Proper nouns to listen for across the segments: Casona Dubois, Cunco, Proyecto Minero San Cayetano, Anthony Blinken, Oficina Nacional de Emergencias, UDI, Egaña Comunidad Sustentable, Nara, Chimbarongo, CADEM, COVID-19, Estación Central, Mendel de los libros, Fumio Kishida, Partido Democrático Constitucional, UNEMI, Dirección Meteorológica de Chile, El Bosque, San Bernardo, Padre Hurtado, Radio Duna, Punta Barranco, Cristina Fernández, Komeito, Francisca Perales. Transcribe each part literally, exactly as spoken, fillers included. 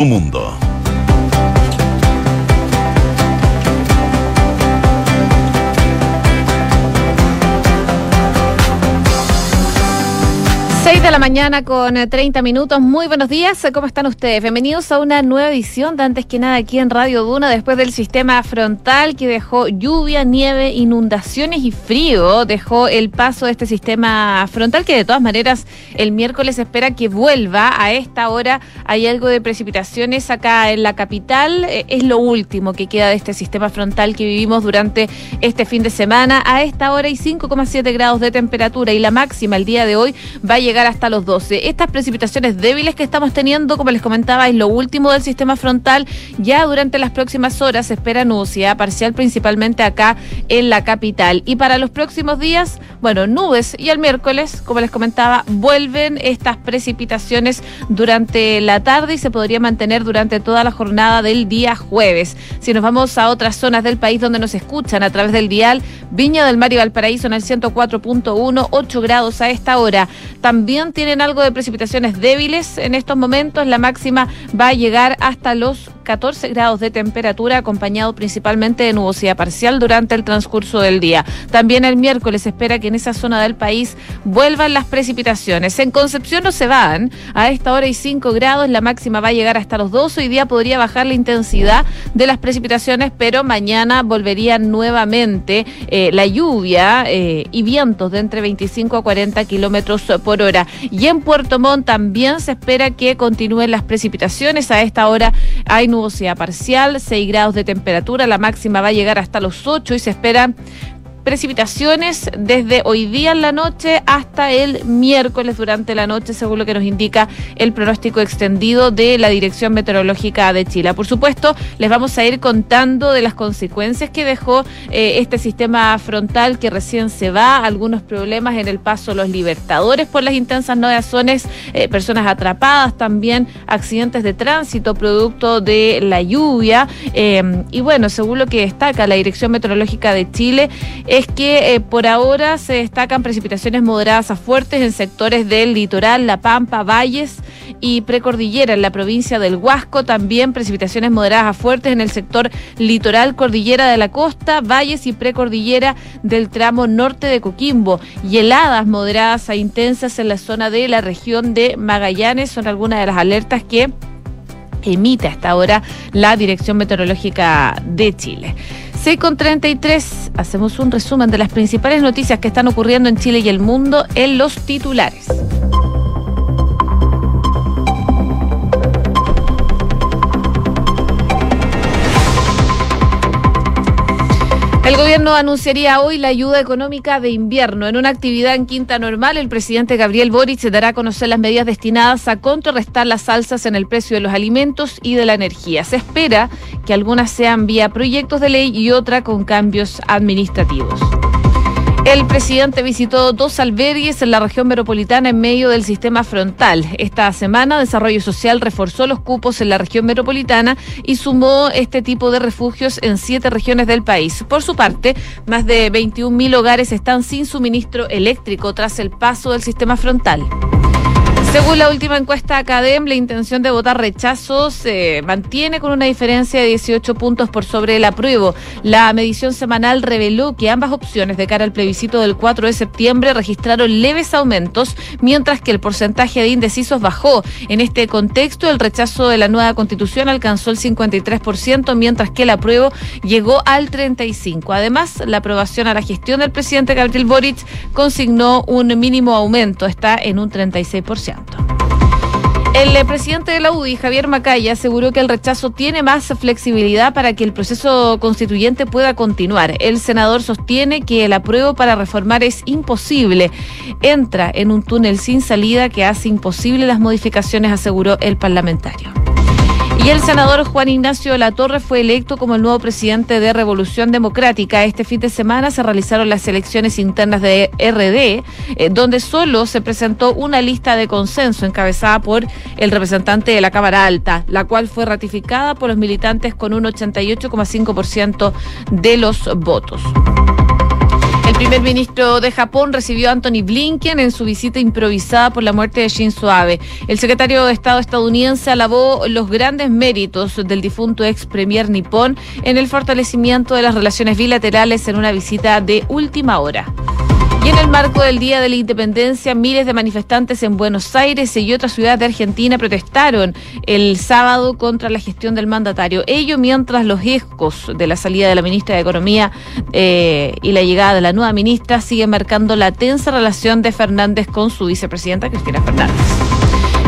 Tu mundo. seis de la mañana con treinta minutos. Muy buenos días, ¿cómo están ustedes? Bienvenidos a una nueva edición de Antes que nada aquí en Radio Duna, después del sistema frontal que dejó lluvia, nieve, inundaciones y frío, dejó el paso de este sistema frontal que de todas maneras el miércoles espera que vuelva. A esta hora hay algo de precipitaciones acá en la capital, es lo último que queda de este sistema frontal que vivimos durante este fin de semana. A esta hora hay cinco coma siete grados de temperatura y la máxima el día de hoy va a llegar hasta los doce. Estas precipitaciones débiles que estamos teniendo, como les comentaba, es lo último del sistema frontal. Ya durante las próximas horas se espera nubosidad parcial, principalmente acá en la capital. Y para los próximos días, bueno, nubes, y el miércoles, como les comentaba, vuelven estas precipitaciones durante la tarde y se podría mantener durante toda la jornada del día jueves. Si nos vamos a otras zonas del país donde nos escuchan a través del dial, Viña del Mar y Valparaíso en el ciento cuatro punto uno, ocho grados a esta hora. También También tienen algo de precipitaciones débiles en estos momentos. La máxima va a llegar hasta los catorce grados de temperatura, acompañado principalmente de nubosidad parcial durante el transcurso del día. También el miércoles se espera que en esa zona del país vuelvan las precipitaciones. En Concepción no se van. A esta hora hay cinco grados. La máxima va a llegar hasta los doce. Hoy día podría bajar la intensidad de las precipitaciones, pero mañana volvería nuevamente eh, la lluvia eh, y vientos de entre veinticinco a cuarenta kilómetros por hora. Y en Puerto Montt también se espera que continúen las precipitaciones. A esta hora hay nubosidad parcial, seis grados de temperatura, la máxima va a llegar hasta los ocho y se esperan precipitaciones desde hoy día en la noche hasta el miércoles durante la noche, según lo que nos indica el pronóstico extendido de la Dirección Meteorológica de Chile. Por supuesto, les vamos a ir contando de las consecuencias que dejó eh, este sistema frontal que recién se va, algunos problemas en el paso Los Libertadores por las intensas nubosidades, eh, personas atrapadas también, accidentes de tránsito producto de la lluvia eh, y bueno, según lo que destaca la Dirección Meteorológica de Chile, es que eh, por ahora se destacan precipitaciones moderadas a fuertes en sectores del litoral, La Pampa, Valles y Precordillera, en la provincia del Huasco. También precipitaciones moderadas a fuertes en el sector litoral, Cordillera de la Costa, Valles y Precordillera del tramo norte de Coquimbo. Y heladas moderadas a intensas en la zona de la región de Magallanes son algunas de las alertas que emite hasta ahora la Dirección Meteorológica de Chile. seis con treinta y tres, hacemos un resumen de las principales noticias que están ocurriendo en Chile y el mundo en los titulares. El gobierno anunciaría hoy la ayuda económica de invierno. En una actividad en Quinta Normal, el presidente Gabriel Boric dará a conocer las medidas destinadas a contrarrestar las alzas en el precio de los alimentos y de la energía. Se espera que algunas sean vía proyectos de ley y otra con cambios administrativos. El presidente visitó dos albergues en la región metropolitana en medio del sistema frontal. Esta semana, Desarrollo Social reforzó los cupos en la región metropolitana y sumó este tipo de refugios en siete regiones del país. Por su parte, más de veintiún mil hogares están sin suministro eléctrico tras el paso del sistema frontal. Según la última encuesta CADEM, la intención de votar rechazo se mantiene con una diferencia de dieciocho puntos por sobre el apruebo. La medición semanal reveló que ambas opciones de cara al plebiscito del cuatro de septiembre registraron leves aumentos, mientras que el porcentaje de indecisos bajó. En este contexto, el rechazo de la nueva constitución alcanzó el cincuenta y tres por ciento, mientras que el apruebo llegó al treinta y cinco por ciento. Además, la aprobación a la gestión del presidente Gabriel Boric consignó un mínimo aumento, está en un treinta y seis por ciento. El presidente de la U D I, Javier Macaya, aseguró que el rechazo tiene más flexibilidad para que el proceso constituyente pueda continuar. El senador sostiene que el apruebo para reformar es imposible. Entra en un túnel sin salida que hace imposible las modificaciones, aseguró el parlamentario. Y el senador Juan Ignacio Latorre fue electo como el nuevo presidente de Revolución Democrática. Este fin de semana se realizaron las elecciones internas de R D, eh, donde solo se presentó una lista de consenso encabezada por el representante de la Cámara Alta, la cual fue ratificada por los militantes con un ochenta y ocho coma cinco por ciento de los votos. primer ministro de Japón recibió a Anthony Blinken en su visita improvisada por la muerte de Shinzo Abe. El secretario de Estado estadounidense alabó los grandes méritos del difunto ex premier nipón en el fortalecimiento de las relaciones bilaterales en una visita de última hora. Y en el marco del Día de la Independencia, miles de manifestantes en Buenos Aires y otras ciudades de Argentina protestaron el sábado contra la gestión del mandatario. Ello mientras los ecos de la salida de la ministra de Economía eh, y la llegada de la nueva ministra siguen marcando la tensa relación de Fernández con su vicepresidenta Cristina Fernández.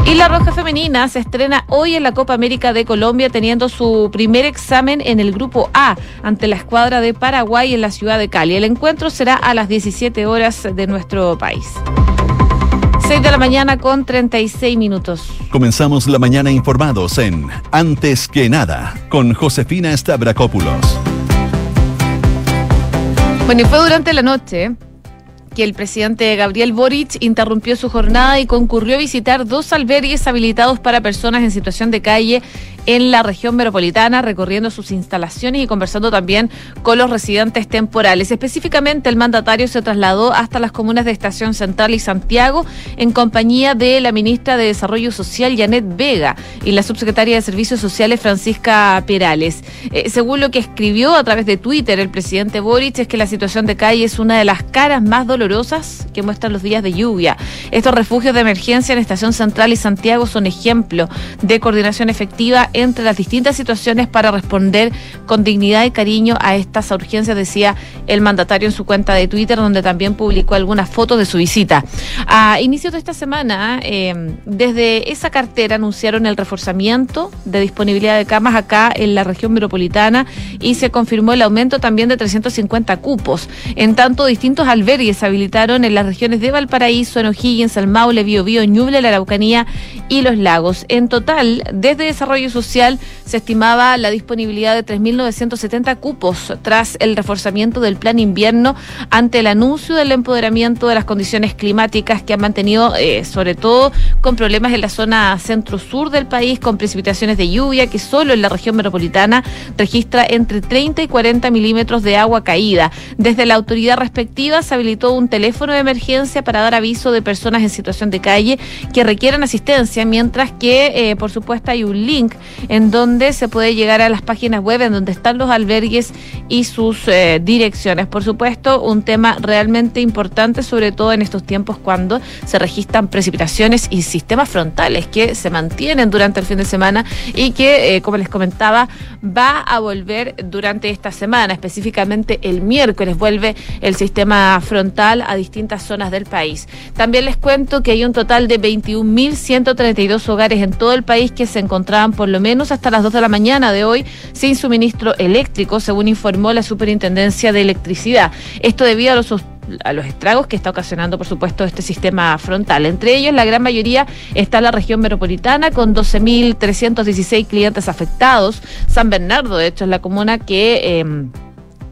Y la Roja Femenina se estrena hoy en la Copa América de Colombia, teniendo su primer examen en el Grupo A ante la escuadra de Paraguay en la ciudad de Cali. El encuentro será a las diecisiete horas de nuestro país. seis de la mañana con treinta y seis minutos. Comenzamos la mañana informados en Antes que Nada con Josefina Stavrakopoulos. Bueno, y fue durante la noche que el presidente Gabriel Boric interrumpió su jornada y concurrió a visitar dos albergues habilitados para personas en situación de calle en la región metropolitana, recorriendo sus instalaciones y conversando también con los residentes temporales. Específicamente, el mandatario se trasladó hasta las comunas de Estación Central y Santiago en compañía de la ministra de Desarrollo Social, Janet Vega, y la subsecretaria de Servicios Sociales, Francisca Perales. Eh, según lo que escribió a través de Twitter el presidente Boric, es que la situación de calle es una de las caras más dolorosas que muestran los días de lluvia. Estos refugios de emergencia en Estación Central y Santiago son ejemplo de coordinación efectiva entre las distintas situaciones para responder con dignidad y cariño a estas urgencias, decía el mandatario en su cuenta de Twitter, donde también publicó algunas fotos de su visita. A inicios de esta semana, eh, desde esa cartera anunciaron el reforzamiento de disponibilidad de camas acá en la región metropolitana y se confirmó el aumento también de trescientos cincuenta cupos. En tanto, distintos albergues se habilitaron en las regiones de Valparaíso, en O'Higgins, El Maule, Bío Bío, Ñuble, la Araucanía y Los Lagos. En total, desde Desarrollo Social Social, se estimaba la disponibilidad de tres mil novecientos setenta cupos tras el reforzamiento del plan invierno ante el anuncio del empoderamiento de las condiciones climáticas que han mantenido, eh, sobre todo con problemas en la zona centro-sur del país, con precipitaciones de lluvia que solo en la región metropolitana registra entre treinta y cuarenta milímetros de agua caída. Desde la autoridad respectiva se habilitó un teléfono de emergencia para dar aviso de personas en situación de calle que requieran asistencia, mientras que, eh, por supuesto, hay un link en donde se puede llegar a las páginas web en donde están los albergues y sus eh, direcciones. Por supuesto, un tema realmente importante, sobre todo en estos tiempos cuando se registran precipitaciones y sistemas frontales que se mantienen durante el fin de semana y que, eh, como les comentaba, va a volver durante esta semana. Específicamente el miércoles vuelve el sistema frontal a distintas zonas del país. También les cuento que hay un total de veintiún mil ciento treinta y dos hogares en todo el país que se encontraban por lo menos hasta las dos de la mañana de hoy sin suministro eléctrico, según informó la Superintendencia de Electricidad. Esto debido a los a los estragos que está ocasionando, por supuesto, este sistema frontal. Entre ellos, la gran mayoría está en la región metropolitana, con doce mil trescientos dieciséis clientes afectados. San Bernardo, de hecho, es la comuna que eh,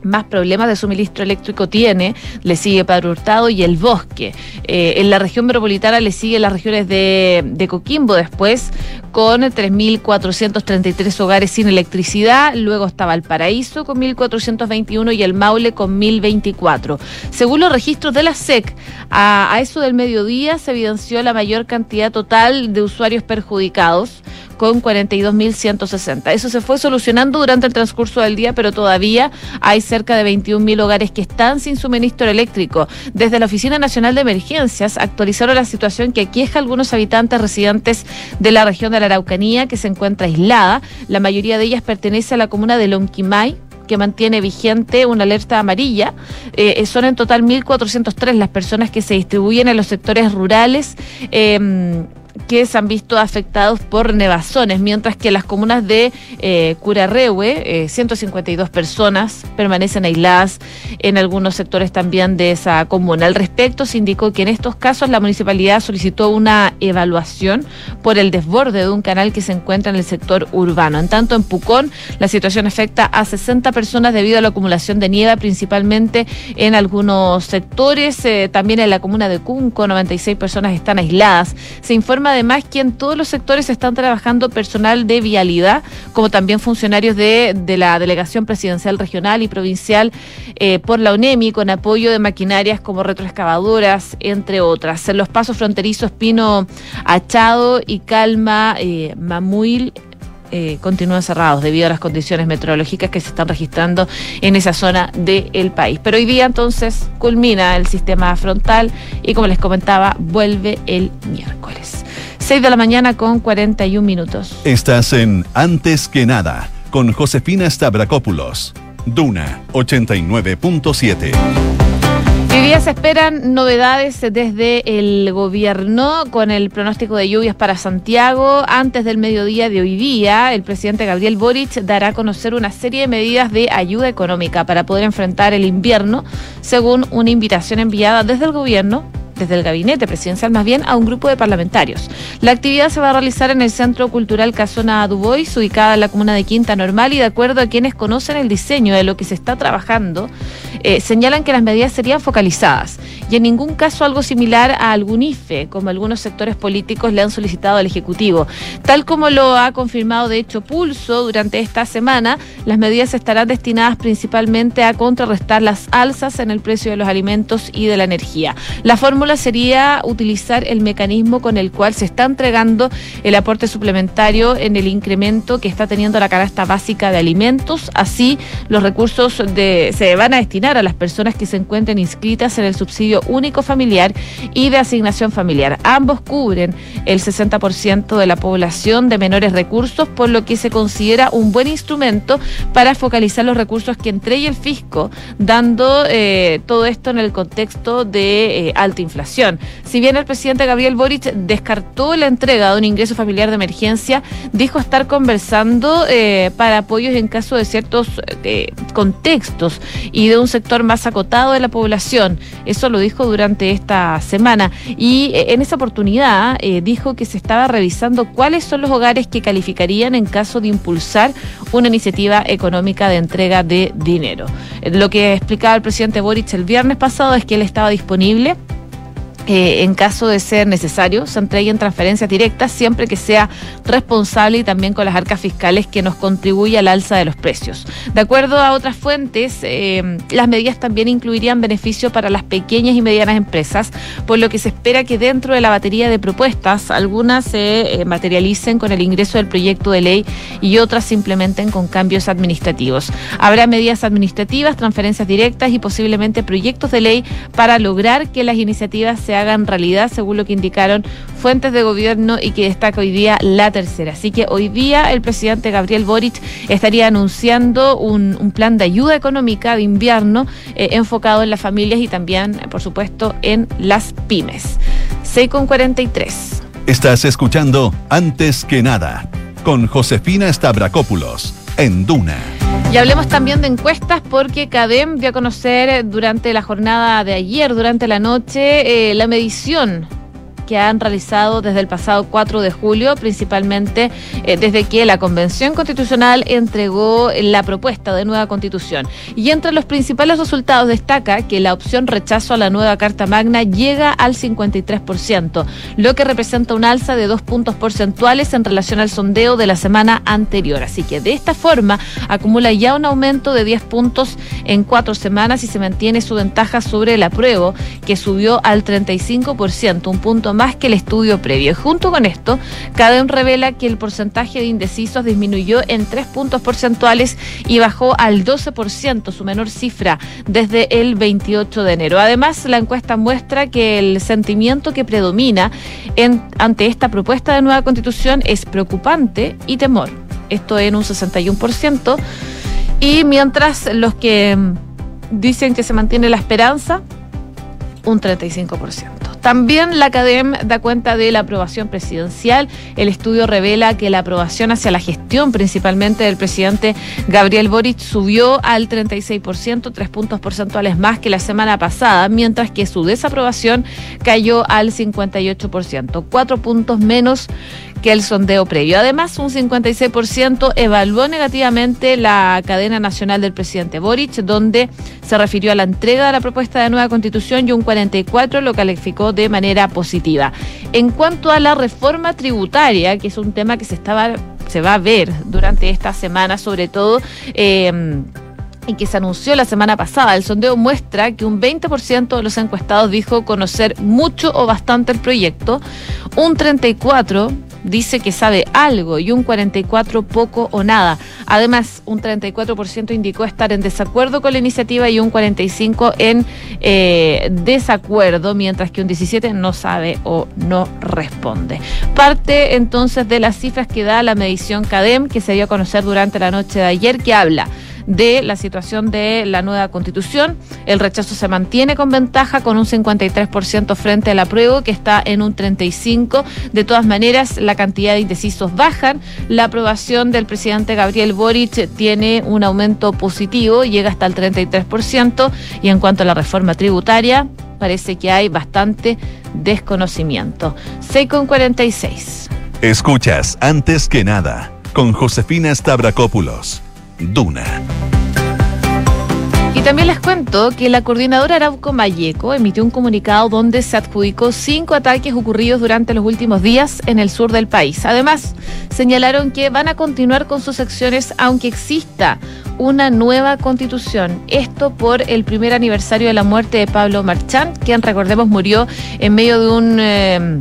más problemas de suministro eléctrico tiene, le sigue Padre Hurtado y El Bosque. Eh, en la región metropolitana le siguen las regiones de, de Coquimbo después, con tres mil cuatrocientos treinta y tres hogares sin electricidad, luego está Valparaíso con mil cuatrocientos veintiuno y El Maule con mil veinticuatro. Según los registros de la S E C, a, a eso del mediodía se evidenció la mayor cantidad total de usuarios perjudicados, con cuarenta y dos mil ciento sesenta. Eso se fue solucionando durante el transcurso del día, pero todavía hay cerca de veintiún mil hogares que están sin suministro eléctrico. Desde la Oficina Nacional de Emergencias actualizaron la situación que aqueja a algunos habitantes residentes de la región de la Araucanía, que se encuentra aislada. La mayoría de ellas pertenece a la comuna de Lonquimay, que mantiene vigente una alerta amarilla. Eh, son en total mil cuatrocientos tres las personas que se distribuyen en los sectores rurales, eh, que se han visto afectados por nevazones, mientras que las comunas de eh, Curarrehue, eh, ciento cincuenta y dos personas permanecen aisladas en algunos sectores también de esa comuna. Al respecto, se indicó que en estos casos la municipalidad solicitó una evaluación por el desborde de un canal que se encuentra en el sector urbano. En tanto, en Pucón, la situación afecta a sesenta personas debido a la acumulación de nieve, principalmente en algunos sectores. Eh, también en la comuna de Cunco, noventa y seis personas están aisladas. Se informa informa además que en todos los sectores están trabajando personal de vialidad, como también funcionarios de, de la Delegación Presidencial Regional y Provincial eh, por la UNEMI, con apoyo de maquinarias como retroexcavadoras, entre otras. En los pasos fronterizos Pino Achado y Calma eh, Mamuil Eh, continúan cerrados debido a las condiciones meteorológicas que se están registrando en esa zona del país. Pero hoy día entonces culmina el sistema frontal y, como les comentaba, vuelve el miércoles. seis de la mañana con cuarenta y un minutos. Estás en Antes que Nada con Josefina Stavrakopoulos. Duna ochenta y nueve punto siete. Hoy día se esperan novedades desde el gobierno con el pronóstico de lluvias para Santiago. Antes del mediodía de hoy día, el presidente Gabriel Boric dará a conocer una serie de medidas de ayuda económica para poder enfrentar el invierno, según una invitación enviada desde el gobierno, desde el gabinete presidencial más bien, a un grupo de parlamentarios. La actividad se va a realizar en el Centro Cultural Casona Dubois, ubicada en la comuna de Quinta Normal, y de acuerdo a quienes conocen el diseño de lo que se está trabajando, eh, señalan que las medidas serían focalizadas y en ningún caso algo similar a algún I F E, como algunos sectores políticos le han solicitado al Ejecutivo. Tal como lo ha confirmado de hecho Pulso durante esta semana, las medidas estarán destinadas principalmente a contrarrestar las alzas en el precio de los alimentos y de la energía. La fórmula sería utilizar el mecanismo con el cual se está entregando el aporte suplementario en el incremento que está teniendo la canasta básica de alimentos. Así, los recursos de, se van a destinar a las personas que se encuentren inscritas en el subsidio único familiar y de asignación familiar. Ambos cubren el sesenta por ciento de la población de menores recursos, por lo que se considera un buen instrumento para focalizar los recursos que entregue el fisco, dando eh, todo esto en el contexto de eh, alta inflación. Si bien el presidente Gabriel Boric descartó la entrega de un ingreso familiar de emergencia, dijo estar conversando eh, para apoyos en caso de ciertos eh, contextos y de un sector más acotado de la población. Eso lo dijo durante esta semana. Y eh, en esa oportunidad eh, dijo que se estaba revisando cuáles son los hogares que calificarían en caso de impulsar una iniciativa económica de entrega de dinero. Eh, lo que explicaba el presidente Boric el viernes pasado es que él estaba disponible Eh, en caso de ser necesario, se entreguen transferencias directas siempre que sea responsable y también con las arcas fiscales que nos contribuye al alza de los precios. De acuerdo a otras fuentes, eh, las medidas también incluirían beneficio para las pequeñas y medianas empresas, por lo que se espera que dentro de la batería de propuestas, algunas se eh, materialicen con el ingreso del proyecto de ley y otras se implementen con cambios administrativos. Habrá medidas administrativas, transferencias directas y posiblemente proyectos de ley para lograr que las iniciativas se se hagan realidad, según lo que indicaron fuentes de gobierno y que destaca hoy día La Tercera. Así que hoy día el presidente Gabriel Boric estaría anunciando un, un plan de ayuda económica de invierno eh, enfocado en las familias y también, por supuesto, en las pymes. seis con cuarenta y tres. Estás escuchando Antes que Nada con Josefina Stavrakopoulos en Duna. Y hablemos también de encuestas, porque CADEM dio a conocer durante la jornada de ayer, durante la noche, eh, la medición que han realizado desde el pasado cuatro de julio, principalmente eh, desde que la Convención Constitucional entregó la propuesta de nueva Constitución. Y entre los principales resultados destaca que la opción rechazo a la nueva Carta Magna llega al cincuenta y tres por ciento, lo que representa un alza de dos puntos porcentuales en relación al sondeo de la semana anterior. Así que de esta forma acumula ya un aumento de diez puntos en cuatro semanas y se mantiene su ventaja sobre el apruebo, que subió al treinta y cinco por ciento, un punto más más que el estudio previo. Junto con esto, CADEM revela que el porcentaje de indecisos disminuyó en tres puntos porcentuales y bajó al doce por ciento, su menor cifra desde el veintiocho de enero. Además, la encuesta muestra que el sentimiento que predomina en, ante esta propuesta de nueva Constitución es preocupante y temor. Esto en un sesenta y uno por ciento. Y mientras los que dicen que se mantiene la esperanza, un treinta y cinco por ciento. También la CADEM da cuenta de la aprobación presidencial. El estudio revela que la aprobación hacia la gestión, principalmente del presidente Gabriel Boric, subió al treinta y seis por ciento, tres puntos porcentuales más que la semana pasada, mientras que su desaprobación cayó al cincuenta y ocho por ciento, cuatro puntos menos que el sondeo previo. Además, un cincuenta y seis por ciento evaluó negativamente la cadena nacional del presidente Boric, donde se refirió a la entrega de la propuesta de nueva Constitución, y un cuarenta y cuatro por ciento lo calificó impactó de manera positiva. En cuanto a la reforma tributaria, que es un tema que se estaba, se va a ver durante esta semana, sobre todo, eh, y que se anunció la semana pasada, el sondeo muestra que un veinte por ciento de los encuestados dijo conocer mucho o bastante el proyecto, un treinta y cuatro por ciento dice que sabe algo y un cuarenta y cuatro por ciento poco o nada. Además, un treinta y cuatro por ciento indicó estar en desacuerdo con la iniciativa y un cuarenta y cinco por ciento en eh, desacuerdo, mientras que un diecisiete por ciento no sabe o no responde. Parte entonces de las cifras que da la medición CADEM, que se dio a conocer durante la noche de ayer, que habla de la situación de la nueva constitución. El rechazo se mantiene con ventaja con un cincuenta y tres por ciento frente al apruebo, que está en un treinta y cinco por ciento. De todas maneras, la cantidad de indecisos bajan. La aprobación del presidente Gabriel Boric tiene un aumento positivo, llega hasta el treinta y tres por ciento. Y en cuanto a la reforma tributaria, parece que hay bastante desconocimiento. seis con cuarenta y seis. Escuchas Antes que Nada con Josefina Stavrakopoulos. Duna. Y también les cuento que la Coordinadora Arauco Malleco emitió un comunicado donde se adjudicó cinco ataques ocurridos durante los últimos días en el sur del país. Además, señalaron que van a continuar con sus acciones aunque exista una nueva constitución. Esto por el primer aniversario de la muerte de Pablo Marchán, quien, recordemos, murió en medio de un... Eh,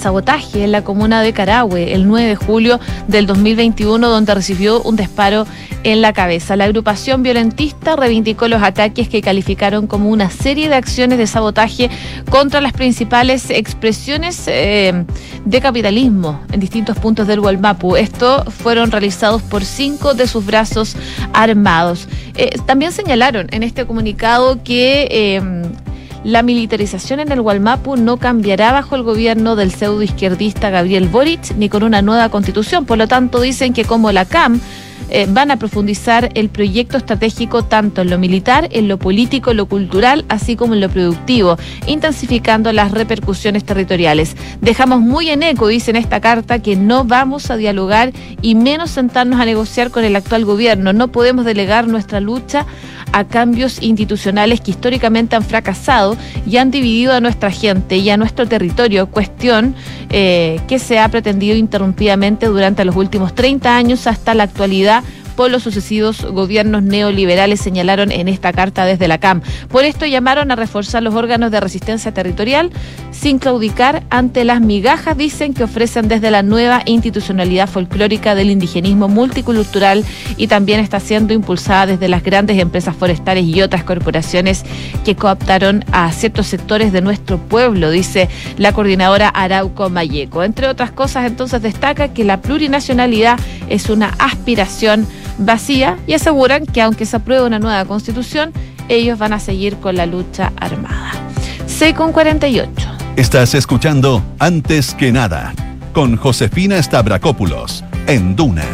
sabotaje en la comuna de Carahue el nueve de julio del dos mil veintiuno, donde recibió un disparo en la cabeza. La agrupación violentista reivindicó los ataques, que calificaron como una serie de acciones de sabotaje contra las principales expresiones eh, de capitalismo en distintos puntos del Wallmapu. Esto fueron realizados por cinco de sus brazos armados. Eh, también señalaron en este comunicado que eh, la militarización en el Wallmapu no cambiará bajo el gobierno del pseudoizquierdista Gabriel Boric ni con una nueva constitución. Por lo tanto, dicen que como la CAM eh, van a profundizar el proyecto estratégico tanto en lo militar, en lo político, en lo cultural, así como en lo productivo, intensificando las repercusiones territoriales. Dejamos muy en eco, dice en esta carta, que no vamos a dialogar y menos sentarnos a negociar con el actual gobierno. No podemos delegar nuestra lucha a cambios institucionales que históricamente han fracasado y han dividido a nuestra gente y a nuestro territorio, cuestión eh, que se ha pretendido interrumpidamente durante los últimos treinta años hasta la actualidad por los sucesivos gobiernos neoliberales, señalaron en esta carta desde la CAM. Por esto llamaron a reforzar los órganos de resistencia territorial sin claudicar ante las migajas, dicen, que ofrecen desde la nueva institucionalidad folclórica del indigenismo multicultural, y también está siendo impulsada desde las grandes empresas forestales y otras corporaciones que cooptaron a ciertos sectores de nuestro pueblo, dice la Coordinadora Arauco Malleco. Entre otras cosas, entonces, destaca que la plurinacionalidad es una aspiración vacía y aseguran que aunque se apruebe una nueva constitución, ellos van a seguir con la lucha armada. seis con cuarenta y ocho. Estás escuchando Antes que Nada con Josefina Stavrakopoulos en Duna.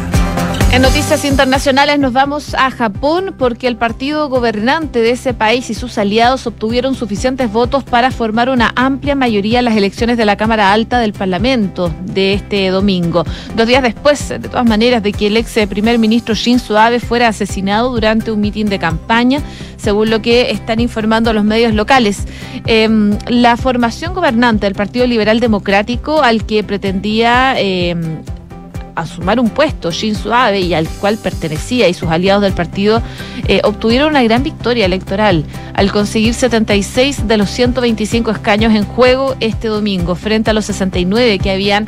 En noticias internacionales nos vamos a Japón, porque el partido gobernante de ese país y sus aliados obtuvieron suficientes votos para formar una amplia mayoría en las elecciones de la Cámara Alta del Parlamento de este domingo. Dos días después, de todas maneras, de que el ex primer ministro Shinzo Abe fuera asesinado durante un mitin de campaña, según lo que están informando los medios locales. Eh, la formación gobernante del Partido Liberal Democrático, al que pretendía... Eh, a sumar un puesto Shinzo Abe y al cual pertenecía, y sus aliados del partido eh, obtuvieron una gran victoria electoral al conseguir setenta y seis de los ciento veinticinco escaños en juego este domingo, frente a los sesenta y nueve que habían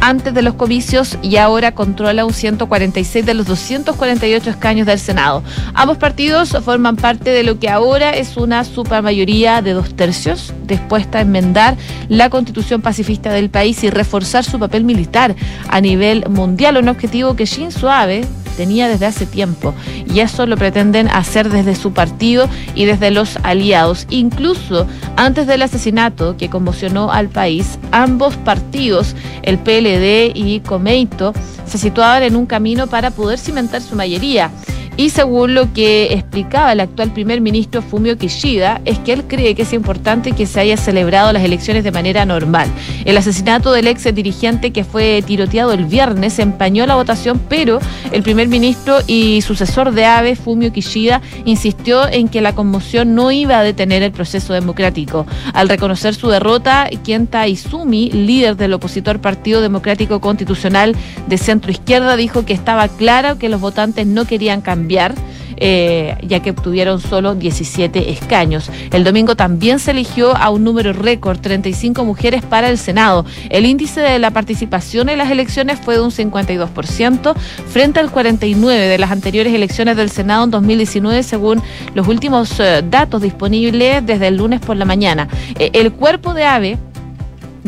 antes de los comicios, y ahora controla un ciento cuarenta y seis de los doscientos cuarenta y ocho escaños del Senado. Ambos partidos forman parte de lo que ahora es una supermayoría de dos tercios, dispuesta a enmendar la constitución pacifista del país y reforzar su papel militar a nivel mundial, un objetivo que Shinzo Abe tenía desde hace tiempo, y eso lo pretenden hacer desde su partido y desde los aliados. Incluso antes del asesinato que conmocionó al país, ambos partidos, el P L D y Komeito, se situaban en un camino para poder cimentar su mayoría. Y según lo que explicaba el actual primer ministro Fumio Kishida, es que él cree que es importante que se haya celebrado las elecciones de manera normal. El asesinato del ex dirigente que fue tiroteado el viernes empañó la votación, pero el primer ministro y sucesor de Abe, Fumio Kishida, insistió en que la conmoción no iba a detener el proceso democrático. Al reconocer su derrota, Kenta Izumi, líder del opositor Partido Democrático Constitucional de centro izquierda, dijo que estaba claro que los votantes no querían cambiar. Eh, ya que obtuvieron solo diecisiete escaños. El domingo también se eligió a un número récord, treinta y cinco mujeres para el Senado. El índice de la participación en las elecciones fue de un cincuenta y dos por ciento frente al cuarenta y nueve por ciento de las anteriores elecciones del Senado en dos mil diecinueve, según los últimos eh, datos disponibles desde el lunes por la mañana. Eh, el cuerpo de Abe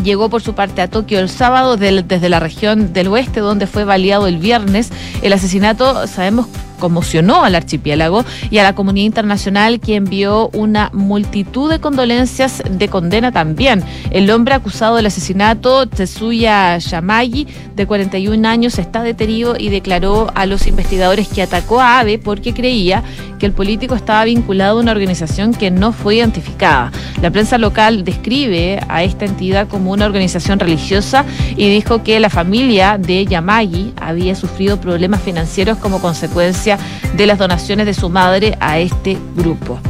llegó por su parte a Tokio el sábado del, desde la región del oeste, donde fue baleado el viernes. El asesinato, sabemos, conmocionó al archipiélago y a la comunidad internacional, que envió una multitud de condolencias de condena también. El hombre acusado del asesinato, Tetsuya Yamagi, de cuarenta y un años, está detenido y declaró a los investigadores que atacó a Abe porque creía que el político estaba vinculado a una organización que no fue identificada. La prensa local describe a esta entidad como una organización religiosa y dijo que la familia de Yamagi había sufrido problemas financieros como consecuencia de las donaciones de su madre a este grupo.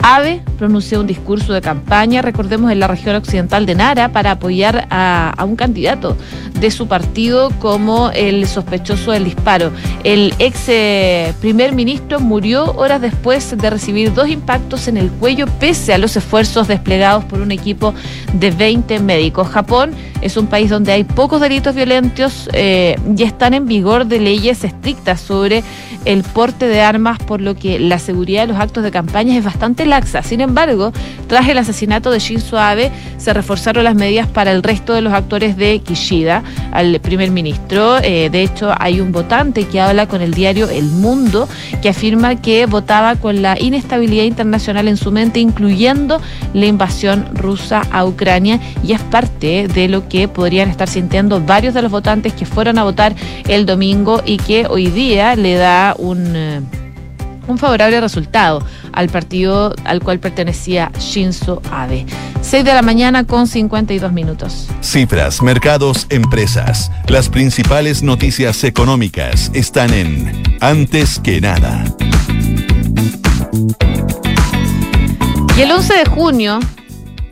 Abe pronunció un discurso de campaña, recordemos, en la región occidental de Nara, para apoyar a, a un candidato de su partido como el sospechoso del disparo. El ex eh, primer ministro murió horas después de recibir dos impactos en el cuello, pese a los esfuerzos desplegados por un equipo de veinte médicos. Japón es un país donde hay pocos delitos violentos eh, y están en vigor de leyes estrictas sobre el porte de armas, por lo que la seguridad de los actos de campaña es bastante laxa. Sin embargo, tras el asesinato de Shinzo Abe, se reforzaron las medidas para el resto de los actores de Kishida, al primer ministro. Eh, de hecho, hay un votante que habla con el diario El Mundo, que afirma que votaba con la inestabilidad internacional en su mente, incluyendo la invasión rusa a Ucrania, y es parte de lo que podrían estar sintiendo varios de los votantes que fueron a votar el domingo y que hoy día le da un... Eh, un favorable resultado al partido al cual pertenecía Shinzo Abe. seis de la mañana con cincuenta y dos minutos. Cifras, mercados, empresas. Las principales noticias económicas están en Antes que Nada. Y el once de junio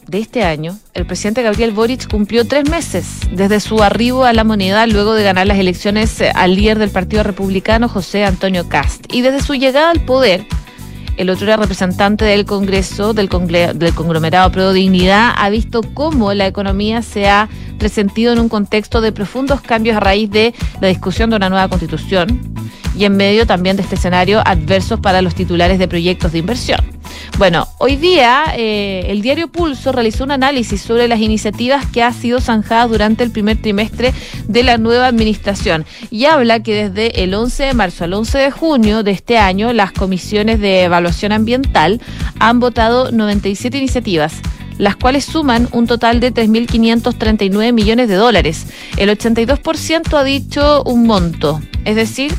de este año, el presidente Gabriel Boric cumplió tres meses desde su arribo a la moneda, luego de ganar las elecciones al líder del Partido Republicano, José Antonio Cast. Y desde su llegada al poder, el otro era representante del Congreso, del, Congre- del conglomerado Pro Dignidad, ha visto cómo la economía se ha resentido en un contexto de profundos cambios a raíz de la discusión de una nueva constitución, y en medio también de este escenario adversos para los titulares de proyectos de inversión. Bueno, hoy día eh, el diario Pulso realizó un análisis sobre las iniciativas que han sido zanjadas durante el primer trimestre de la nueva administración, y habla que desde el once de marzo al once de junio de este año, las comisiones de evaluación ambiental han votado noventa y siete iniciativas, las cuales suman un total de tres mil quinientos treinta y nueve millones de dólares. El ochenta y dos por ciento ha dicho un monto, es decir,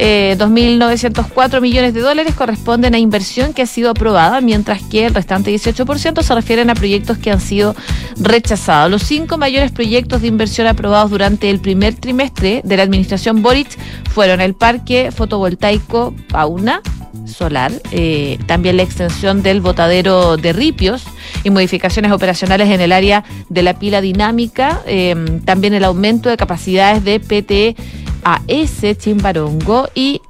Eh, dos mil novecientos cuatro millones de dólares corresponden a inversión que ha sido aprobada, mientras que el restante dieciocho por ciento se refieren a proyectos que han sido rechazados. Los cinco mayores proyectos de inversión aprobados durante el primer trimestre de la administración Boric fueron el parque fotovoltaico Pauna Solar, eh, también la extensión del botadero de Ripios y modificaciones operacionales en el área de la pila dinámica, eh, también el aumento de capacidades de P T E a ese Chimbarongo y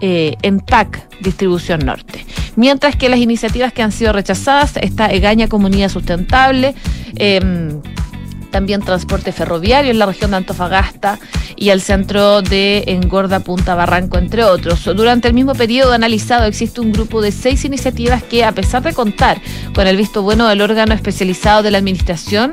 eh, Empac Distribución Norte. Mientras que las iniciativas que han sido rechazadas está Egaña Comunidad Sustentable, eh, también transporte ferroviario en la región de Antofagasta y al centro de Engorda, Punta Barranco, entre otros. Durante el mismo periodo analizado existe un grupo de seis iniciativas que, a pesar de contar con el visto bueno del órgano especializado de la administración,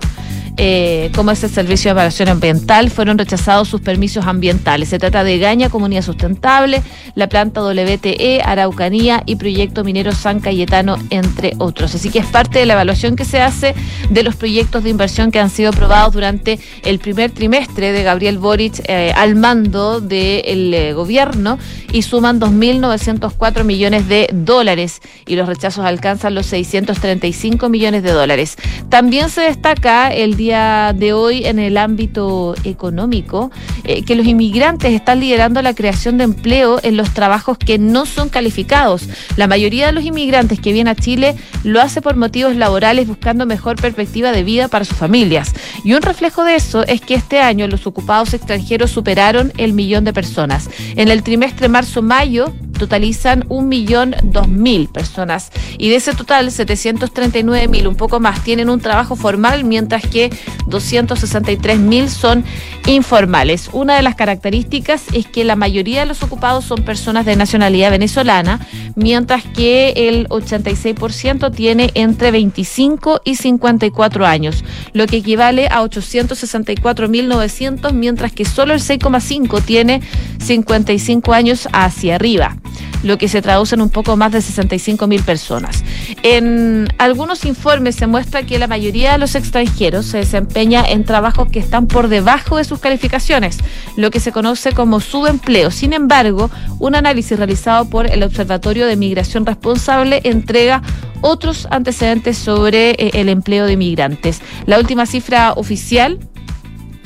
eh, como es el Servicio de Evaluación Ambiental, fueron rechazados sus permisos ambientales. Se trata de Gaña, Comunidad Sustentable, la planta W T E, Araucanía y Proyecto Minero San Cayetano, entre otros. Así que es parte de la evaluación que se hace de los proyectos de inversión que han sido aprobados durante el primer trimestre de Gabriel Boric eh, al mando del eh, gobierno, y suman dos mil novecientos cuatro millones de dólares y los rechazos alcanzan los seiscientos treinta y cinco millones de dólares. También se destaca el día de hoy en el ámbito económico eh, que los inmigrantes están liderando la creación de empleo en los trabajos que no son calificados. La mayoría de los inmigrantes que vienen a Chile lo hace por motivos laborales, buscando mejor perspectiva de vida para sus familias. Y un reflejo de eso es que este año los ocupados extranjeros superaron el millón de personas. En el trimestre marzo-mayo totalizan un millón dos mil personas, y de ese total setecientos treinta y nueve mil, un poco más, tienen un trabajo formal, mientras que doscientos sesenta y tres mil son informales. Una de las características es que la mayoría de los ocupados son personas de nacionalidad venezolana, mientras que el ochenta y seis por ciento tiene entre veinticinco y cincuenta y cuatro años, lo que equivale a ochocientos sesenta y cuatro mil novecientos, mientras que solo el seis coma cinco por ciento tiene cincuenta y cinco años hacia arriba, lo que se traduce en un poco más de sesenta y cinco mil personas. En algunos informes se muestra que la mayoría de los extranjeros se desempeña en trabajos que están por debajo de sus calificaciones, lo que se conoce como subempleo. Sin embargo, un análisis realizado por el Observatorio de Migración Responsable entrega otros antecedentes sobre el empleo de migrantes. La última cifra oficial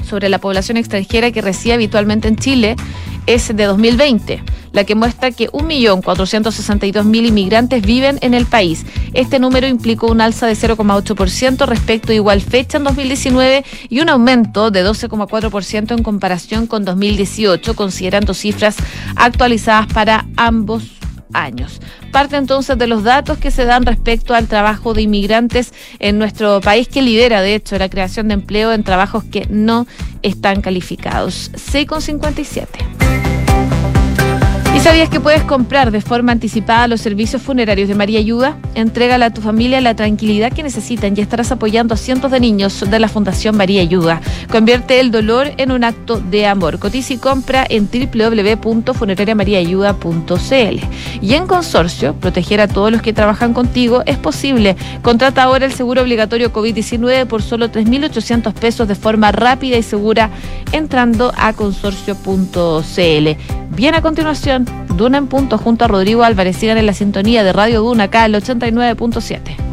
sobre la población extranjera que reside habitualmente en Chile es de dos mil veinte, la que muestra que un millón cuatrocientos sesenta y dos mil inmigrantes viven en el país. Este número implicó un alza de cero coma ocho por ciento respecto a igual fecha en dos mil diecinueve y un aumento de doce coma cuatro por ciento en comparación con dos mil dieciocho, considerando cifras actualizadas para ambos años. Parte entonces de los datos que se dan respecto al trabajo de inmigrantes en nuestro país, que lidera de hecho la creación de empleo en trabajos que no están calificados. seis con cincuenta y siete. ¿Y sabías que puedes comprar de forma anticipada los servicios funerarios de María Ayuda? Entrégale a tu familia la tranquilidad que necesitan y estarás apoyando a cientos de niños de la Fundación María Ayuda. Convierte el dolor en un acto de amor. Cotiza y compra en doble u doble u doble u punto funeraria maria ayuda punto c l. Y en Consorcio, proteger a todos los que trabajan contigo es posible. Contrata ahora el seguro obligatorio COVID diecinueve por solo tres mil ochocientos pesos de forma rápida y segura entrando a consorcio punto c l. Bien, a continuación, Duna en punto junto a Rodrigo Álvarez. Sigan en la sintonía de Radio Duna acá al ochenta y nueve punto siete.